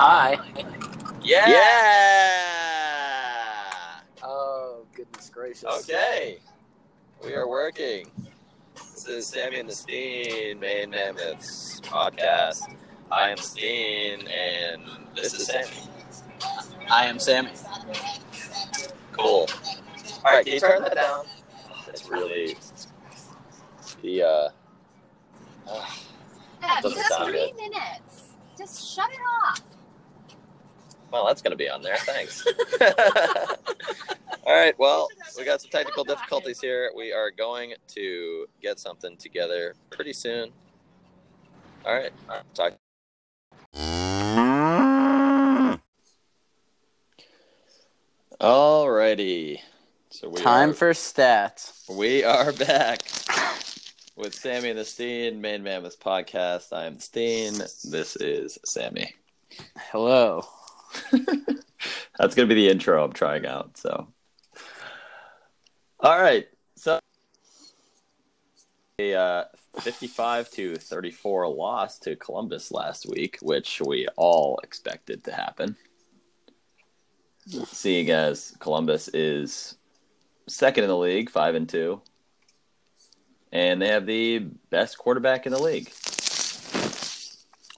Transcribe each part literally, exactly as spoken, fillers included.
Aye. Yeah. Yeah. Oh, goodness gracious. Okay. We are working. This is Sammy and the Steen, Maine Mammoths podcast. I am Steen, and this is Sammy. I am Sammy. Cool. All right, can you turn that down? It's really the, uh... uh yeah, just three minutes. Just shut it off. Well, that's going to be on there. Thanks. All right. Well, we got some technical difficulties here. We are going to get something together pretty soon. All right. All right. Talk. All righty. So we Time are, for stats. We are back with Sammy and the Steen, Maine Mammoths podcast. I am Steen. This is Sammy. Hello. That's going to be the intro I'm trying out. So, all right. So, a uh, fifty-five to thirty-four loss to Columbus last week, which we all expected to happen. Seeing as Columbus is second in the league, five and two, and they have the best quarterback in the league.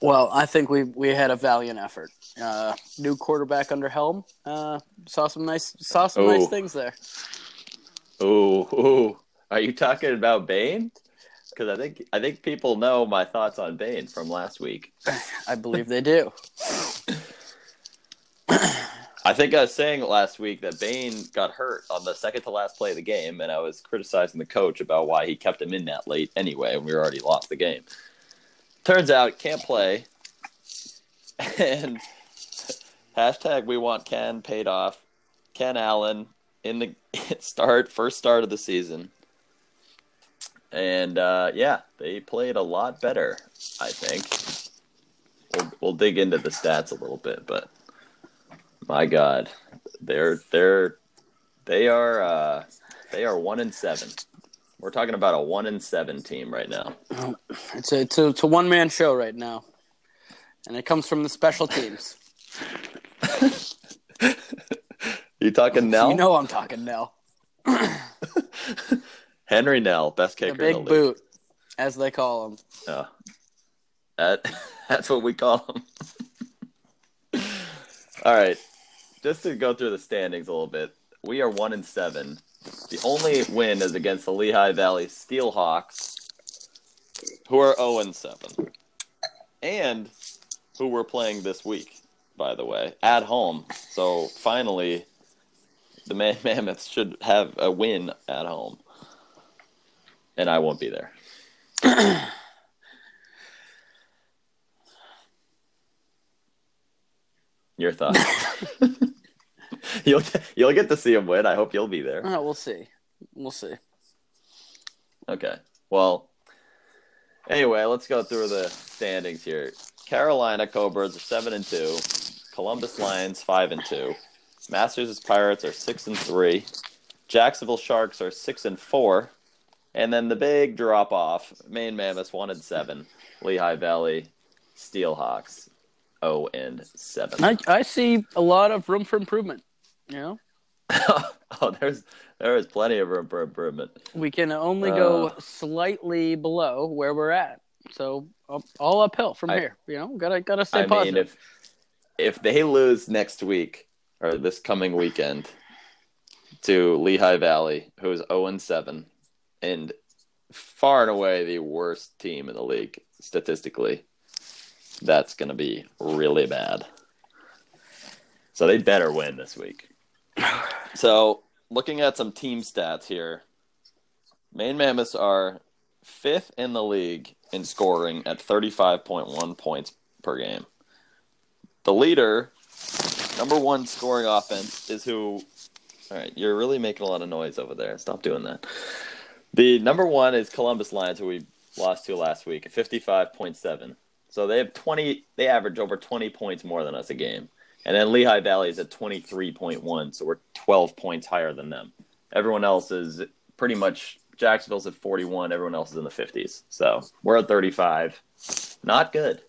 Well, I think we we had a valiant effort. Uh, new quarterback under helm. Uh, saw some nice saw some ooh. nice things there. Ooh, ooh. Are you talking about Bane? Because I think I think people know my thoughts on Bane from last week. I believe they do. I think I was saying last week that Bane got hurt on the second to last play of the game, and I was criticizing the coach about why he kept him in that late anyway, and we already lost the game. Turns out, can't play. And hashtag we want Ken paid off. Ken Allen in the start, first start of the season. And, uh, yeah, they played a lot better, I think. We'll, we'll dig into the stats a little bit, but my God, they're they're they are uh, they are one and seven. We're talking about a one and seven team right now. It's a it's a, it's a one man show right now, and it comes from the special teams. You talking Nell? You know I'm talking Nell. Henry Nell, best kicker. The big in the league. Boot, as they call him. Oh, that that's what we call him. All right. Just to go through the standings a little bit, we are one and seven. The only win is against the Lehigh Valley Steelhawks, who are zero and seven, and who we're playing this week, by the way, at home. So finally, the Maine Mammoths should have a win at home, and I won't be there. Your thoughts? You'll you'll get to see him win. I hope you'll be there. Oh, we'll see. We'll see. Okay. Well, anyway, let's go through the standings here. Carolina Cobras are seven and two. Columbus Lions five and two. Masters Pirates are six and three. Jacksonville Sharks are six and four. And then the big drop off: Maine Mammoths one and seven. Lehigh Valley Steelhawks zero and seven. I, I see a lot of room for improvement. Yeah. oh, there's there is plenty of room for improvement. We can only uh, go slightly below where we're at, so up, all uphill from I, here. You know, gotta gotta stay I positive. Mean, if if they lose next week or this coming weekend to Lehigh Valley, who is zero and seven, and far and away the worst team in the league statistically, that's gonna be really bad. So they better win this week. So, looking at some team stats here, Maine Mammoths are fifth in the league in scoring at thirty-five point one points per game. The leader, number one scoring offense, is who... All right, you're really making a lot of noise over there. Stop doing that. The number one is Columbus Lions, who we lost to last week, at fifty-five point seven. So, they have twenty. They average over twenty points more than us a game. And then Lehigh Valley is at twenty-three point one, so we're twelve points higher than them. Everyone else is pretty much – Jacksonville's at forty-one. Everyone else is in the fifties. So we're at thirty-five. Not good.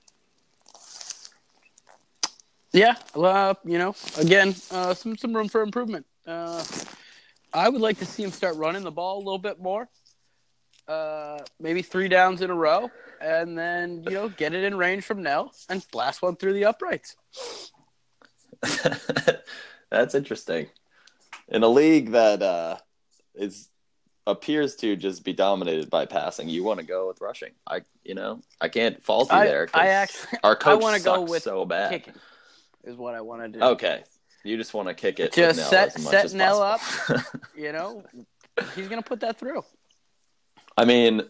Yeah, uh, you know, again, uh, some some room for improvement. Uh, I would like to see him start running the ball a little bit more. Uh, maybe three downs in a row, and then, you know, get it in range from Nell and blast one through the uprights. That's interesting. In a league that uh, is appears to just be dominated by passing, you want to go with rushing. I, you know, I can't fault you I, there. I actually, our coach I sucks go with so bad. Kicking is what I want to do. Okay, you just want to kick it. Just with set Nell set Nell up. You know, he's gonna put that through. I mean,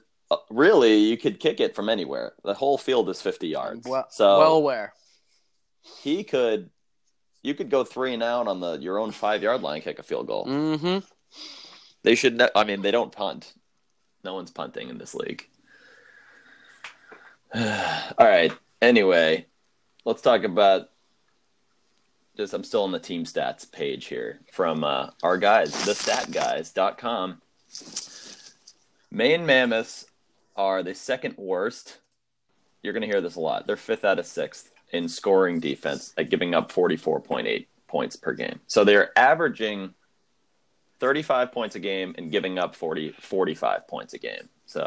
really, you could kick it from anywhere. The whole field is fifty yards. Well, so well aware. He could. You could go three and out on the your own five-yard line, kick a field goal. Mm-hmm. They should ne- – I mean, they don't punt. No one's punting in this league. All right. Anyway, let's talk about – just I'm still on the team stats page here from uh, our guys, the stat guys dot com. Maine Mammoths are the second worst. You're going to hear this a lot. They're fifth out of sixth in scoring defense at giving up forty-four point eight points per game. So they're averaging thirty-five points a game and giving up forty, forty-five points a game. So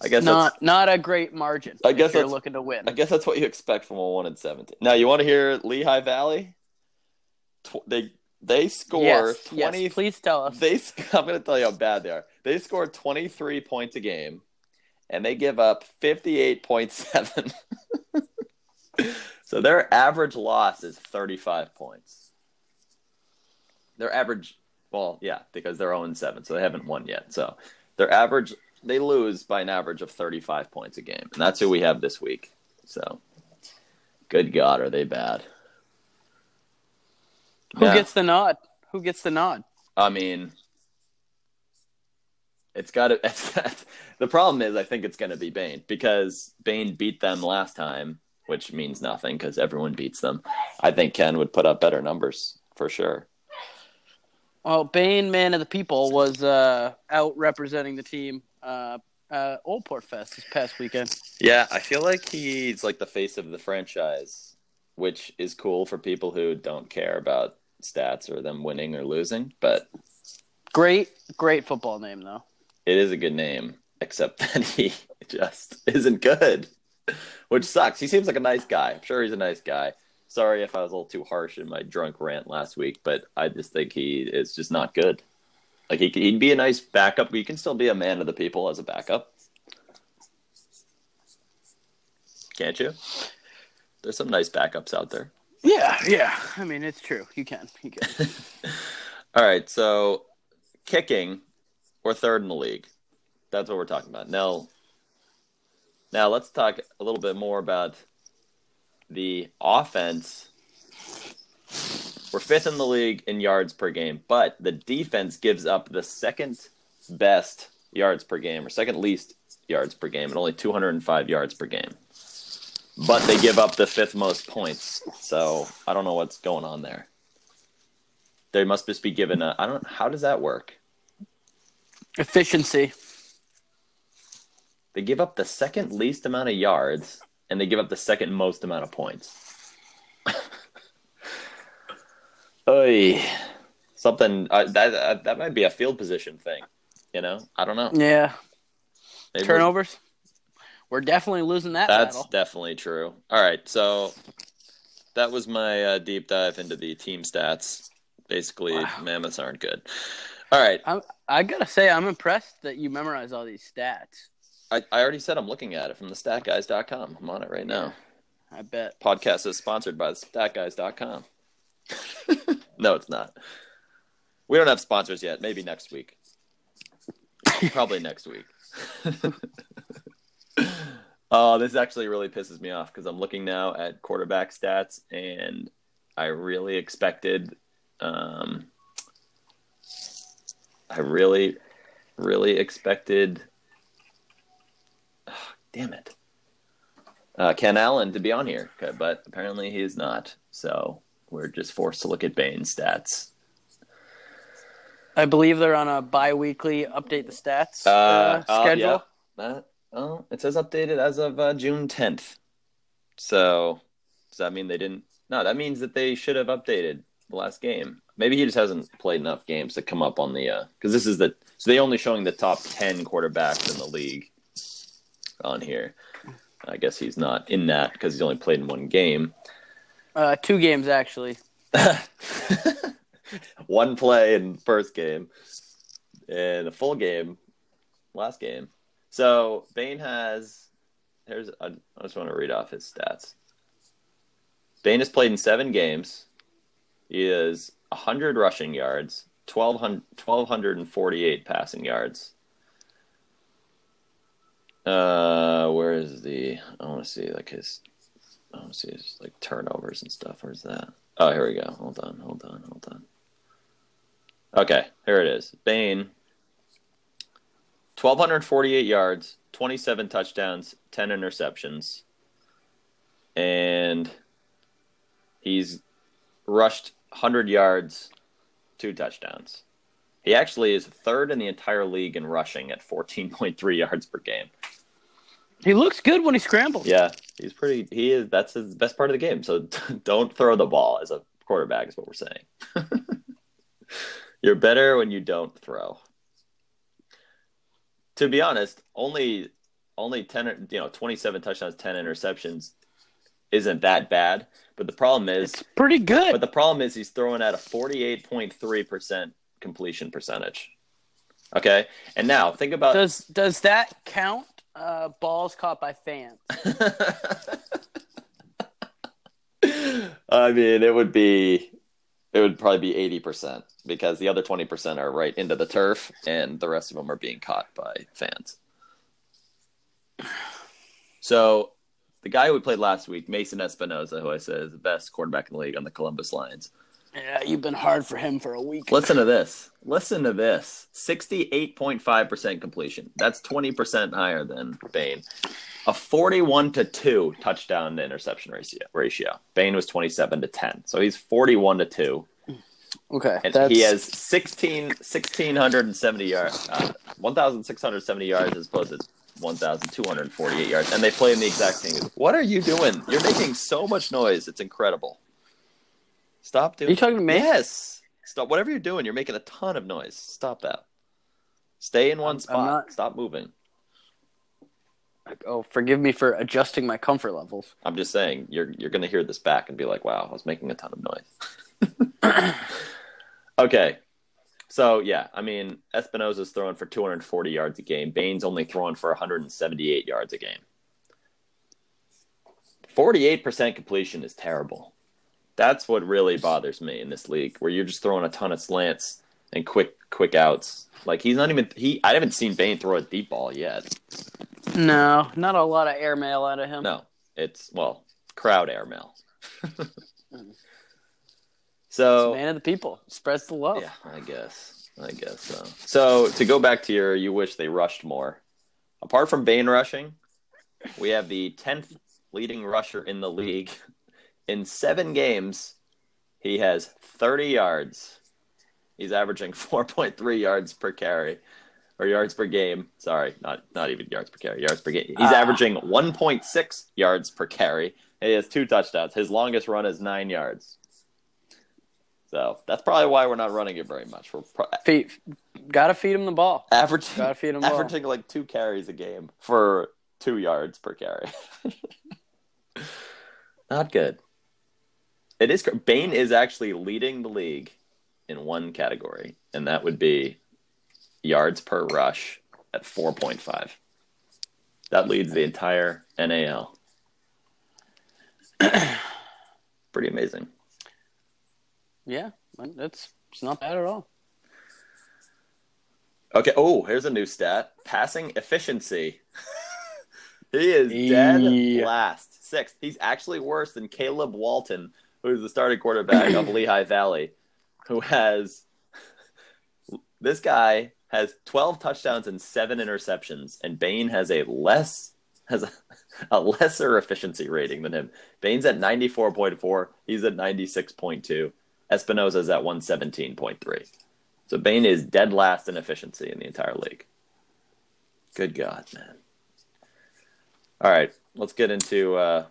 I guess not that's, not a great margin I guess if you're looking to win. I guess that's what you expect from a one and seventeen. Now, you want to hear Lehigh Valley? They they score yes, twenty. Yes, please tell us. They, I'm going to tell you how bad they are. They score twenty-three points a game, and they give up fifty-eight point seven. So their average loss is thirty-five points. Their average, well, yeah, because they're oh and seven, so they haven't won yet. So their average, they lose by an average of thirty-five points a game. And that's who we have this week. So good God, are they bad. Who now, gets the nod? Who gets the nod? I mean, it's got to, it's, the problem is I think it's going to be Bain, because Bain beat them last time, which means nothing because everyone beats them. I think Ken would put up better numbers for sure. Well, Bain, man of the people, was uh, out representing the team uh, uh, Oldport Fest this past weekend. Yeah, I feel like he's like the face of the franchise, which is cool for people who don't care about stats or them winning or losing. But great, great football name, though. It is a good name, except that he just isn't good. Which sucks. He seems like a nice guy. I'm sure he's a nice guy. Sorry if I was a little too harsh in my drunk rant last week, but I just think he is just not good. Like, he, he'd be a nice backup, but you can still be a man of the people as a backup. Can't you? There's some nice backups out there. Yeah, yeah. I mean, it's true. You can. You can. All right, so kicking, we're third in the league. That's what we're talking about. Now, Now, let's talk a little bit more about the offense. We're fifth in the league in yards per game, but the defense gives up the second best yards per game, or second least yards per game, and only two hundred five yards per game. But they give up the fifth most points, so I don't know what's going on there. They must just be given a – I don't – how does that work? Efficiency. They give up the second least amount of yards, and they give up the second most amount of points. Oy, something uh, that uh, that might be a field position thing, you know? I don't know. Yeah, maybe turnovers. We're definitely losing that. That's battle. Definitely true. All right, so that was my uh, deep dive into the team stats. Basically, wow. Mammoths aren't good. All right, I I gotta say I'm impressed that you memorize all these stats. I, I already said I'm looking at it from the stat guys dot com. I'm on it right now. I bet. Podcast is sponsored by the stat guys dot com. No, it's not. We don't have sponsors yet. Maybe next week. Probably next week. Oh, this actually really pisses me off because I'm looking now at quarterback stats, and I really expected um, – I really, really expected – damn it. Uh, Ken Allen to be on here, okay, but apparently he is not. So we're just forced to look at Bain's stats. I believe they're on a bi-weekly update the stats uh, uh, schedule. Uh, yeah. uh, oh, it says updated as of uh, June tenth. So does that mean they didn't No, that means that they should have updated the last game. Maybe he just hasn't played enough games to come up on the uh, – because this is the – so they're only showing the top ten quarterbacks in the league on here. I guess he's not in that because he's only played in one game. Uh, two games, actually. One play in the first game and a full game last game. So Bain has – here's I just want to read off his stats. Bain has played in seven games. He is one hundred rushing yards, one thousand two hundred forty-eight passing yards. Uh, where is the? I want to see like his. I want to see his like turnovers and stuff. Where's that? Oh, here we go. Hold on, hold on, hold on. Okay, here it is. Bain, one thousand two hundred forty-eight yards, twenty-seven touchdowns, ten interceptions, and he's rushed one hundred yards, two touchdowns. He actually is third in the entire league in rushing at fourteen point three yards per game. He looks good when he scrambles. Yeah, he's pretty. He is. That's his best part of the game. So don't throw the ball as a quarterback is what we're saying. You're better when you don't throw. To be honest, only only ten, you know, twenty-seven touchdowns, ten interceptions isn't that bad. But the problem is it's pretty good. But the problem is he's throwing at a forty-eight point three percent completion percentage. Okay, and now think about does does that count? Uh, balls caught by fans. I mean, it would be, it would probably be eighty percent because the other twenty percent are right into the turf and the rest of them are being caught by fans. So the guy who we played last week, Mason Espinoza, who I said is the best quarterback in the league on the Columbus Lions. Yeah, you've been hard for him for a week. Listen to this. Listen to this. sixty-eight point five percent completion. That's twenty percent higher than Bain. A forty-one to two touchdown to interception ratio. Bain was twenty-seven to ten. So he's forty-one to two. Okay. And that's... he has sixteen, sixteen seventy yards. Uh, one thousand six hundred seventy yards as opposed to one thousand two hundred forty-eight yards. And they play in the exact same. What are you doing? You're making so much noise. It's incredible. Stop doing. Are you talking to me? Yes. Stop. Whatever you're doing, you're making a ton of noise. Stop that. Stay in one I'm, spot. I'm not... Stop moving. Oh, forgive me for adjusting my comfort levels. I'm just saying you're you're going to hear this back and be like, "Wow, I was making a ton of noise." Okay. So yeah, I mean, Espinoza's throwing for two hundred forty yards a game. Bain's only throwing for one hundred seventy-eight yards a game. forty-eight percent completion is terrible. That's what really bothers me in this league, where you're just throwing a ton of slants and quick, quick outs. Like he's not even he. I haven't seen Bain throw a deep ball yet. No, not a lot of airmail out of him. No, it's well, crowd airmail. So man of the people, spreads the love. Yeah, I guess, I guess so. So to go back to your, you wish they rushed more. Apart from Bain rushing, we have the tenth leading rusher in the league. In seven games, he has thirty yards. He's averaging four point three yards per carry, or yards per game. Sorry, not not even yards per carry, yards per game. He's ah. averaging one point six yards per carry. He has two touchdowns. His longest run is nine yards. So that's probably why we're not running it very much. We're pro- feed, gotta feed him the ball. Averaging, gotta feed him averaging ball. Like two carries a game for two yards per carry. Not good. It is. Bain is actually leading the league in one category, and that would be yards per rush at four point five. That leads the entire N A L. Pretty amazing. Yeah, that's it's not bad at all. Okay. Oh, here's a new stat: passing efficiency. He is dead yeah. last, sixth. He's actually worse than Caleb Walton, who's the starting quarterback of Lehigh Valley, who has – this guy has twelve touchdowns and seven interceptions, and Bain has a less has a, a lesser efficiency rating than him. Bain's at ninety-four point four. He's at ninety-six point two. Espinoza's at one seventeen point three. So Bain is dead last in efficiency in the entire league. Good God, man. All right, let's get into uh,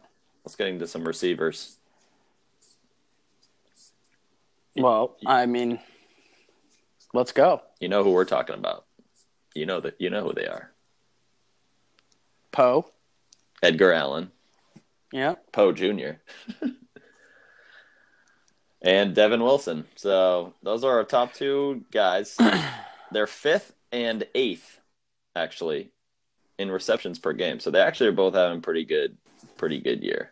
let's get into some receivers. Well, I mean, let's go. You know who we're talking about. You know that. You know who they are. Poe. Edgar Allan. Yeah. Poe Junior And Devin Wilson. So those are our top two guys. They're fifth and eighth, actually, in receptions per game. So they actually are both having pretty good, pretty good year.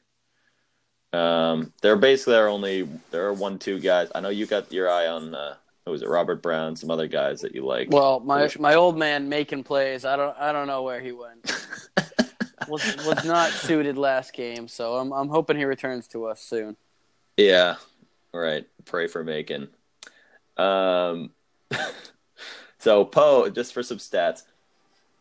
Um, they're basically our only. There are one, two guys. I know you got your eye on. Uh, who was it? Robert Brown, some other guys that you like. Well, my my old man making plays. I don't. I don't know where he went. was was not suited last game. So I'm I'm hoping he returns to us soon. Yeah. Right. Pray for Macon. Um, so Poe, just for some stats,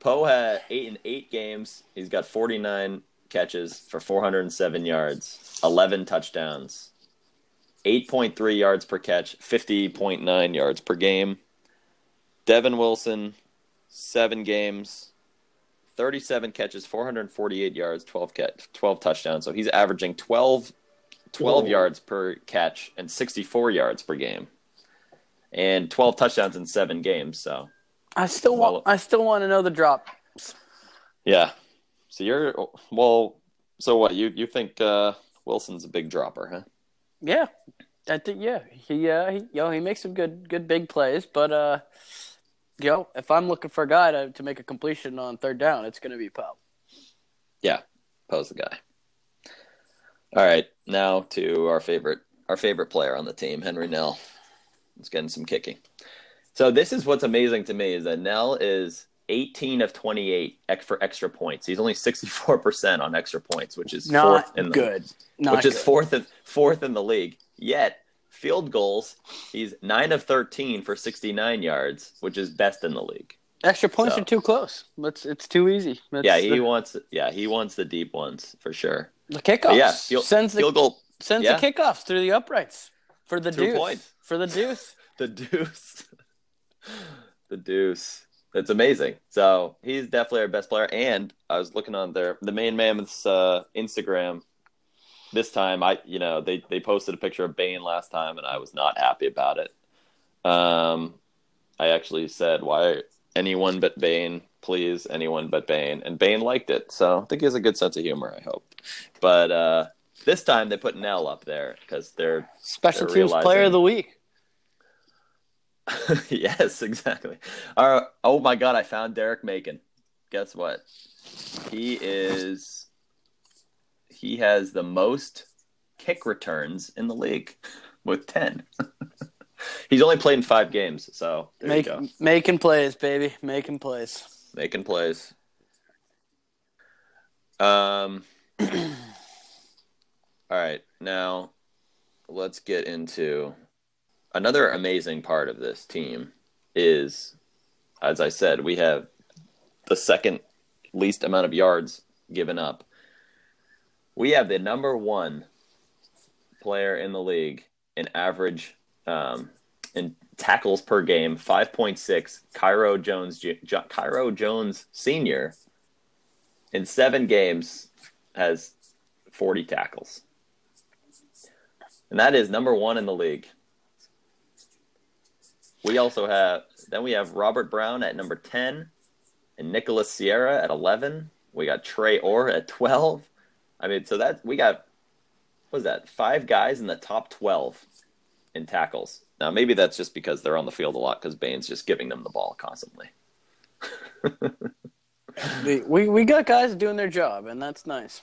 Poe had eight in eight games. He's got forty-nine catches for four hundred seven yards, eleven touchdowns, eight point three yards per catch, fifty point nine yards per game. Devin Wilson, seven games, thirty-seven catches, four hundred forty-eight yards, twelve, catch, twelve touchdowns. So he's averaging twelve twelve Ooh. Yards per catch and sixty-four yards per game, and twelve touchdowns in seven games. So I still want, well, I still want to know the drop. Yeah. So you're, well, so what you, you think, uh, Wilson's a big dropper, huh? Yeah, I think, yeah, he, uh, he, yo, he makes some good, good big plays, but, uh, yo, if I'm looking for a guy to, to make a completion on third down, it's going to be Poe. Yeah. Poe's the guy. All right, now to our favorite our favorite player on the team, Henry Nell. He's getting some kicking. So this is what's amazing to me is that Nell is eighteen of twenty-eight for extra points. He's only sixty-four percent on extra points, which is not fourth in the, good. Not which good. is fourth in, fourth in the league. Yet field goals, he's nine of thirteen for sixty-nine yards, which is best in the league. Extra points so. are too close. Let's, it's too easy. That's yeah, he the... wants yeah, he wants the deep ones for sure. The kickoffs. Yeah, field, sends the, field goal. Sends yeah. the kickoffs through the uprights for the Two deuce. Points. For the deuce. the deuce. The deuce. That's amazing. So he's definitely our best player. And I was looking on their the Maine Mammoths uh, Instagram this time. I you know, they, they posted a picture of Bane last time and I was not happy about it. Um I actually said, why anyone but Bane, please, anyone but Bane. And Bane liked it, so I think he has a good sense of humor, I hope. But uh, this time they put Nell up there because they're Special they're Teams realizing... Player of the Week. Yes, exactly. Right. Oh, my God, I found Derek Macon. Guess what? He is – he has the most kick returns in the league with ten. He's only played in five games, so there Make, you go. Making plays, baby. Making plays. Making plays. Um. All right, now let's get into another amazing part of this team is, as I said, we have the second least amount of yards given up. We have the number one player in the league in average um, in tackles per game, five point six, Cairo Jones, Cairo Jones Senior in seven games has forty tackles. And that is number one in the league. We also have, then we have Robert Brown at number ten and Nicholas Sierra at eleven. We got Trey Orr at twelve. I mean, so that we got, what was that? Five guys in the top twelve in tackles. Now, maybe that's just because they're on the field a lot because Bane's just giving them the ball constantly. we we got guys doing their job, and that's nice.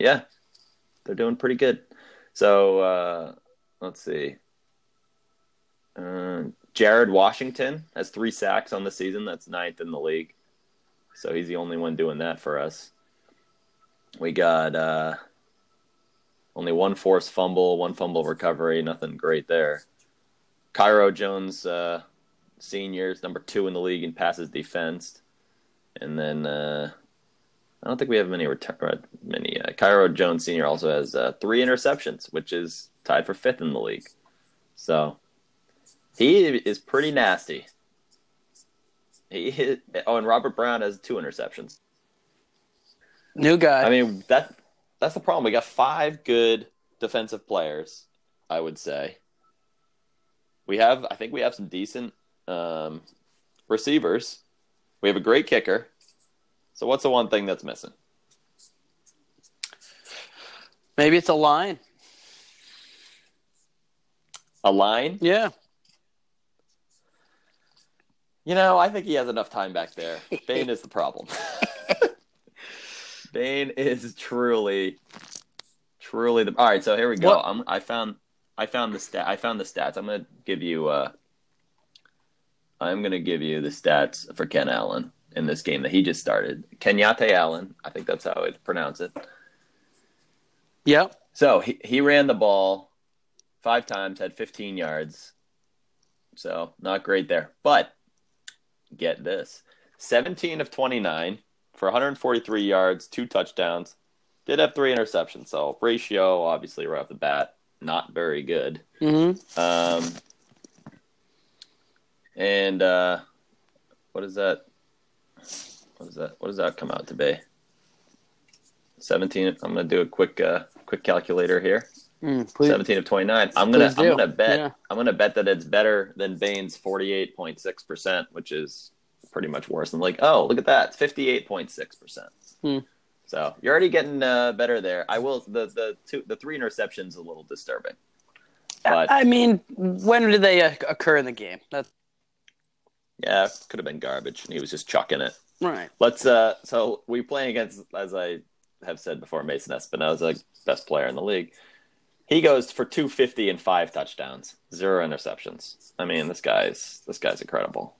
Yeah, they're doing pretty good. So, uh, let's see. Uh, Jared Washington has three sacks on the season. That's ninth in the league. So he's the only one doing that for us. We got uh, only one forced fumble, one fumble recovery, nothing great there. Cairo Jones uh, Senior is number two in the league in passes defensed. And then uh, I don't think we have many. Return, many uh, Cairo Jones Senior also has uh, three interceptions, which is tied for fifth in the league. So he is pretty nasty. He hit, oh, and Robert Brown has two interceptions. New guy. I mean, that that's the problem. We got five good defensive players, I would say. we have, I think we have some decent um, receivers. We have a great kicker. So what's the one thing that's missing? Maybe it's a line. A line? Yeah. You know, I think he has enough time back there. Bane is the problem. Bane is truly, truly the. All right, so here we go. I'm, I found, I found the stat. I found the stats. I'm gonna give you. Uh, I'm gonna give you the stats for Ken Allen in this game that he just started. Kenyatta Allen, I think that's how I pronounce it. Yep. So he he ran the ball five times, had fifteen yards. So not great there, but. Get this. seventeen of twenty-nine for one hundred forty-three yards, two touchdowns. Did have three interceptions, so ratio, obviously, right off the bat, not very good. Mm-hmm. Um, and uh, what is that? What is that? What does that come out to be? seventeen. I'm going to do a quick uh, quick calculator here. Mm, seventeen of twenty-nine. I'm gonna I'm gonna bet yeah. I'm gonna bet that it's better than Bane's forty-eight point six percent, which is pretty much worse than like, oh, look at that, fifty-eight point six percent. Mm. So you're already getting uh, better there. I will the the two the three interceptions a little disturbing. But, I mean, when did they uh, occur in the game? That's... Yeah, could have been garbage, and he was just chucking it. Right. Let's uh. So we play against, as I have said before, Mason Espinoza, best player in the league. He goes for two hundred fifty and five touchdowns, zero interceptions. I mean, this guy's this guy's incredible.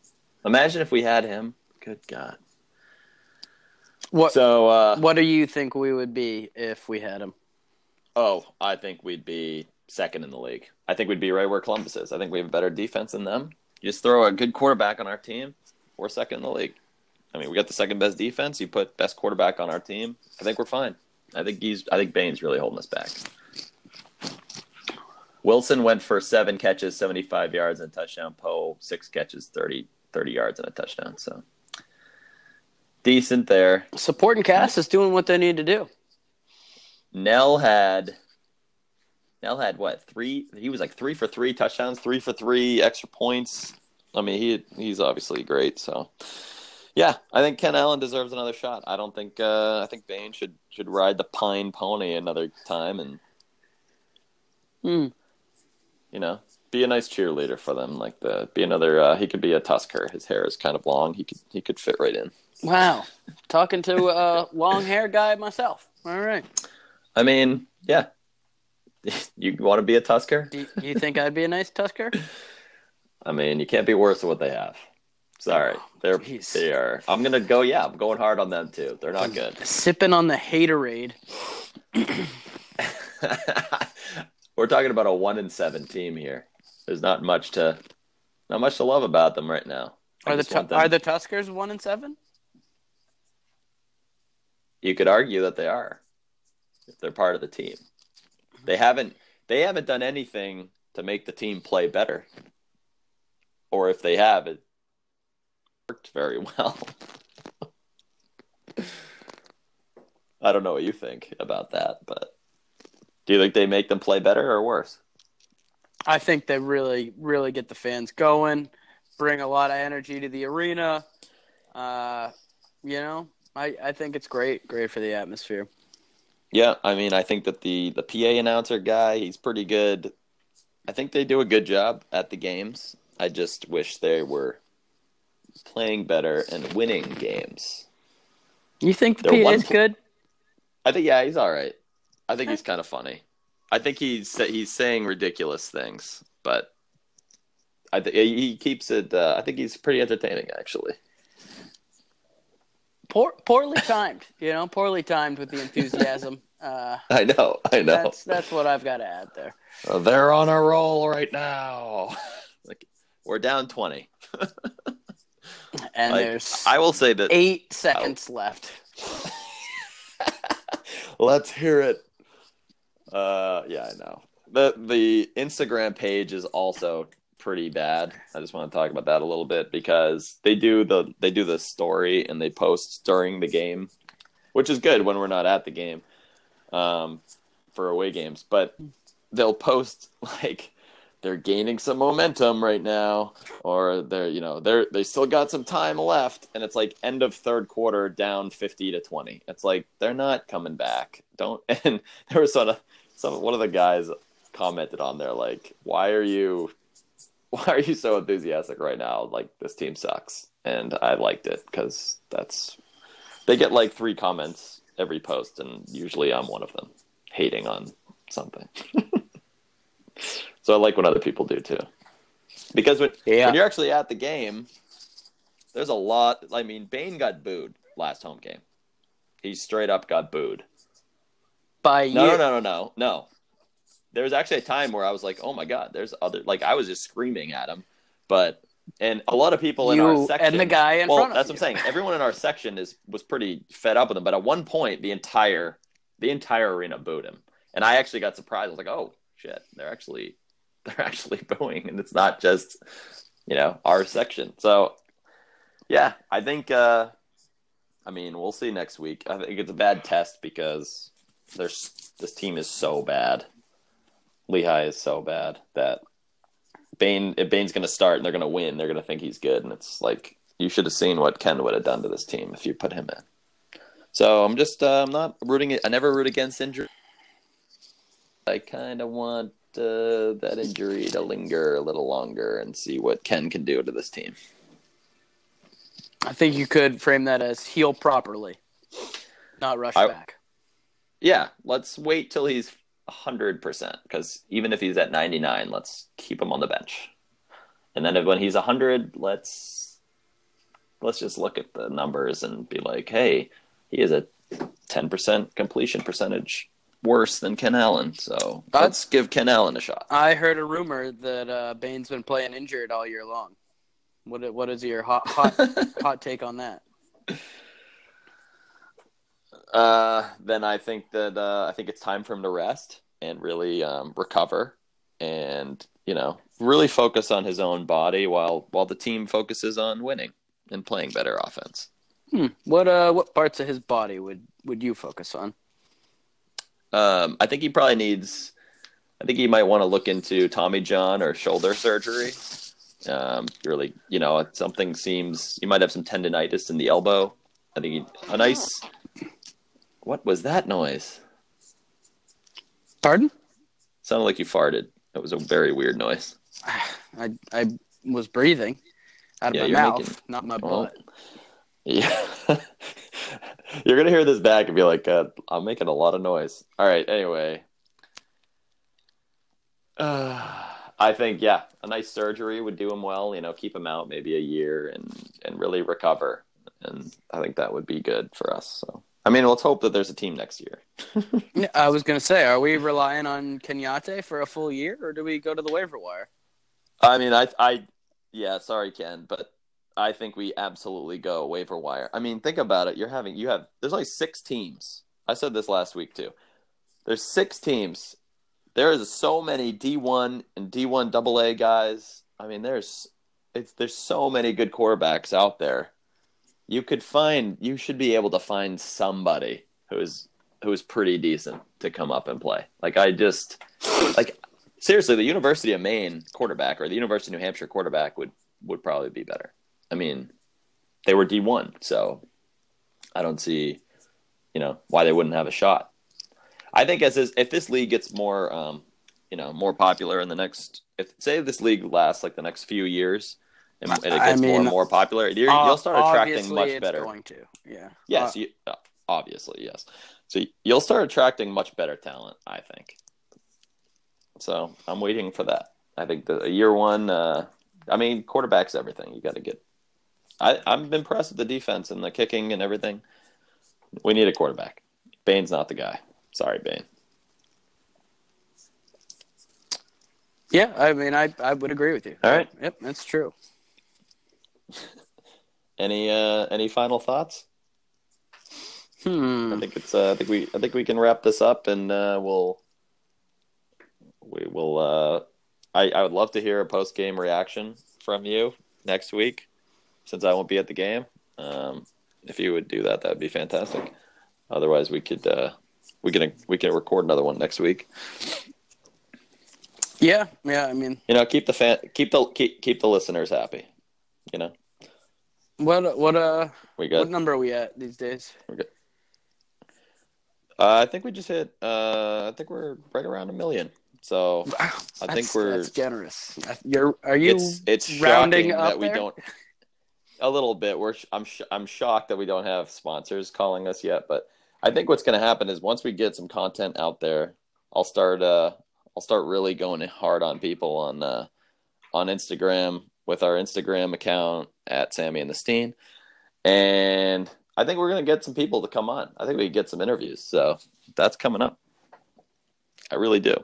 Imagine if we had him. Good God. What? So, uh, what do you think we would be if we had him? Oh, I think we'd be second in the league. I think we'd be right where Columbus is. I think we have a better defense than them. You just throw a good quarterback on our team, we're second in the league. I mean, we got the second best defense. You put best quarterback on our team, I think we're fine. I think he's. I think Bane's really holding us back. Wilson went for seven catches, seventy-five yards, and a touchdown. Poe, six catches, thirty, thirty yards, and a touchdown. So, decent there. Supporting cast is doing what they need to do. Nell had, Nell had what, three? He was like three for three touchdowns, three for three extra points. I mean, he he's obviously great. So, yeah, I think Ken Allen deserves another shot. I don't think uh, I think Bane should should ride the pine pony another time and. Hmm. You know, be a nice cheerleader for them. Like the be another. Uh, he could be a Tusker. His hair is kind of long. He could he could fit right in. Wow, talking to a long hair guy myself. All right. I mean, yeah. You want to be a Tusker? Do you think I'd be a nice Tusker? I mean, you can't be worse than what they have. Sorry, oh, they're geez. they are. I'm gonna go. Yeah, I'm going hard on them too. They're not I'm good. Sipping on the haterade. We're talking about a one and seven team here. There's not much to, not much to love about them right now. I are the tu- are the Tuskers one and seven? You could argue that they are, if they're part of the team. They haven't they haven't done anything to make the team play better, or if they have, it worked very well. I don't know what you think about that, but. Do you think they make them play better or worse? I think they really, really get the fans going, bring a lot of energy to the arena. Uh, you know, I, I think it's great, great for the atmosphere. Yeah, I mean, I think that the, the P A announcer guy, he's pretty good. I think they do a good job at the games. I just wish they were playing better and winning games. You think the P A is good? I think, yeah, he's all right. I think he's kind of funny. I think he's he's saying ridiculous things, but I think he keeps it. Uh, I think he's pretty entertaining, actually. Poor, poorly timed, you know, poorly timed with the enthusiasm. Uh, I know, I know. That's that's what I've got to add there. Well, they're on a roll right now. Like we're down twenty, and like, there's I will say that eight seconds I'll... left. Let's hear it. Uh, yeah, I know. The the Instagram page is also pretty bad. I just want to talk about that a little bit because they do the they do the story and they post during the game, which is good when we're not at the game, um, for away games. But they'll post like they're gaining some momentum right now, or they're, you know, they're, they still got some time left, and it's like end of third quarter down fifty to twenty. It's like, they're not coming back. Don't. And there was sort of some, one of the guys commented on there, like, why are you, why are you so enthusiastic right now? Like, this team sucks. And I liked it, because that's, they get like three comments every post, and usually I'm one of them hating on something. So I like when other people do, too. Because when, yeah. when you're actually at the game, there's a lot. I mean, Bain got booed last home game. He straight up got booed. By no, you? No, no, no, no, no. There was actually a time where I was like, oh, my God, there's other. Like, I was just screaming at him. But, and a lot of people you in our section. And the guy in well, front of that's you. That's what I'm saying. Everyone in our section is was pretty fed up with him. But at one point, the entire, the entire arena booed him. And I actually got surprised. I was like, oh, shit, they're actually... They're actually booing, and it's not just, you know, our section. So, yeah, I think, uh, I mean, we'll see next week. I think it's a bad test because there's this team is so bad. Lehigh is so bad that Bain, if Bain's going to start and they're going to win, they're going to think he's good. And it's like, you should have seen what Ken would have done to this team if you put him in. So I'm just, uh, I'm not rooting it. I never root against injury. I kind of want Uh, that injury to linger a little longer and see what Ken can do to this team. I think you could frame that as heal properly, not rush I, back. Yeah, let's wait till he's one hundred percent, because even if he's at ninety-nine, let's keep him on the bench. And then when he's one hundred, let's let's just look at the numbers and be like, hey, he is a ten percent completion percentage worse than Ken Allen, so but let's give Ken Allen a shot. I heard a rumor that uh, Bain's been playing injured all year long. What What is your hot hot, hot take on that? Uh, then I think that uh, I think it's time for him to rest and really um, recover, and you know, really focus on his own body while while the team focuses on winning and playing better offense. Hmm. What uh what parts of his body would, would you focus on? Um, I think he probably needs, I think he might want to look into Tommy John or shoulder surgery. Um, really, you know, something seems, you might have some tendonitis in the elbow. I think he, a nice, what was that noise? Pardon? Sounded like you farted. That was a very weird noise. I I was breathing out of yeah, my mouth, making, not my well, butt. Yeah. You're going to hear this back and be like, uh, I'm making a lot of noise. All right, anyway. Uh, I think, yeah, a nice surgery would do him well. You know, keep him out maybe a year and, and really recover. And I think that would be good for us. So, I mean, let's hope that there's a team next year. I was going to say, are we relying on Kenyatta for a full year, or do we go to the waiver wire? I mean, I, I yeah, sorry, Ken, but I think we absolutely go waiver wire. I mean, think about it. You're having, you have, there's only six teams. I said this last week too. There's six teams. There is so many D one and D one double A guys. I mean, there's, it's, there's so many good quarterbacks out there. You could find, you should be able to find somebody who is, who is pretty decent to come up and play. Like, I just, like, seriously, the University of Maine quarterback or the University of New Hampshire quarterback would, would probably be better. I mean, they were D one, so I don't see, you know, why they wouldn't have a shot. I think as is, if this league gets more, um, you know, more popular in the next, if say this league lasts like the next few years, and, and it gets I mean, more and more popular, you're, uh, you'll start attracting much it's better. Going to, yeah. Yes, uh, you, obviously, yes. So you'll start attracting much better talent, I think. So I'm waiting for that. I think the year one. Uh, I mean, quarterback's everything. You got to get. I, I'm impressed with the defense and the kicking and everything. We need a quarterback. Bain's not the guy. Sorry, Bain. Yeah, I mean, I, I would agree with you. All right. Yep, that's true. Any uh, any final thoughts? Hmm. I think it's. Uh, I think we. I think we can wrap this up, and uh, we'll. We will. Uh, I I would love to hear a post game reaction from you next week. Since I won't be at the game, um, if you would do that, that would be fantastic. Otherwise, we could uh, we can we can record another one next week. Yeah, yeah. I mean, you know, keep the fan, keep the keep keep the listeners happy. You know, what what uh, we got, what number are we at these days? We're good. Uh, I think we just hit. Uh, I think we're right around a million. So wow, I think we're that's generous. You're are you? It's, it's rounding up that we there? Don't. A little bit. We're I'm sh- I'm shocked that we don't have sponsors calling us yet, but I think what's going to happen is once we get some content out there, I'll start uh I'll start really going hard on people on uh on Instagram with our Instagram account at Sammy and the Steen, and I think we're going to get some people to come on. I think we can get some interviews, so that's coming up. I really do.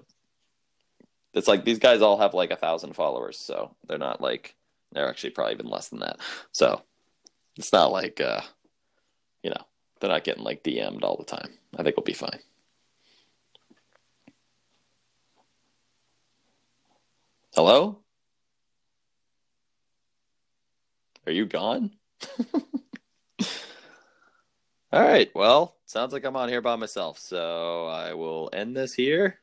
It's like these guys all have like a thousand followers, so they're not like. They're actually probably even less than that. So it's not like, uh, you know, they're not getting like D M'd all the time. I think we'll be fine. Hello? Are you gone? All right. Well, sounds like I'm on here by myself. So I will end this here.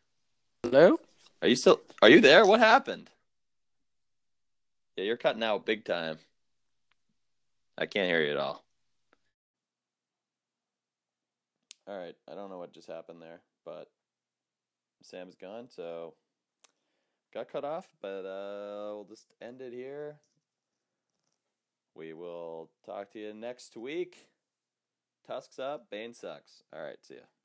Hello? Are you still, are you there? What happened? Yeah, you're cutting out big time. I can't hear you at all. All right, I don't know what just happened there, but Sam's gone, so got cut off, but uh, we'll just end it here. We will talk to you next week. Tusks up, Bane sucks. All right, see ya.